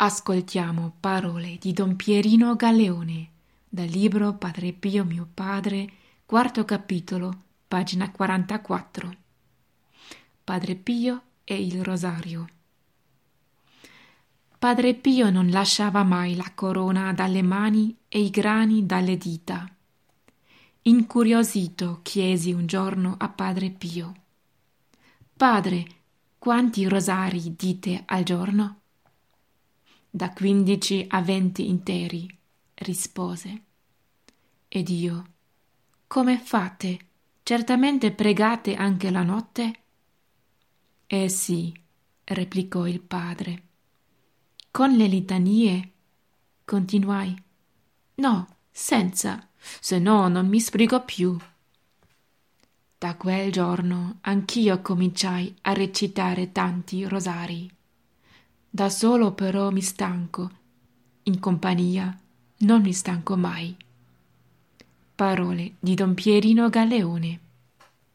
Ascoltiamo parole di Don Pierino Galeone, dal libro Padre Pio, mio padre, quarto capitolo, pagina 44. Padre Pio e il Rosario. Padre Pio non lasciava mai la corona dalle mani e i grani dalle dita. Incuriosito chiesi un giorno a Padre Pio: «Padre, quanti rosari dite al giorno?» «Da 15 a 20 interi», rispose. Ed io: «Come fate? Certamente pregate anche la notte?» «Eh sì», replicò il padre. «Con le litanie?» continuai. «No, senza, se no non mi sbrigo più». Da quel giorno anch'io cominciai a recitare tanti rosari. Da solo però mi stanco, in compagnia non mi stanco mai. Parole di Don Pierino Galeone.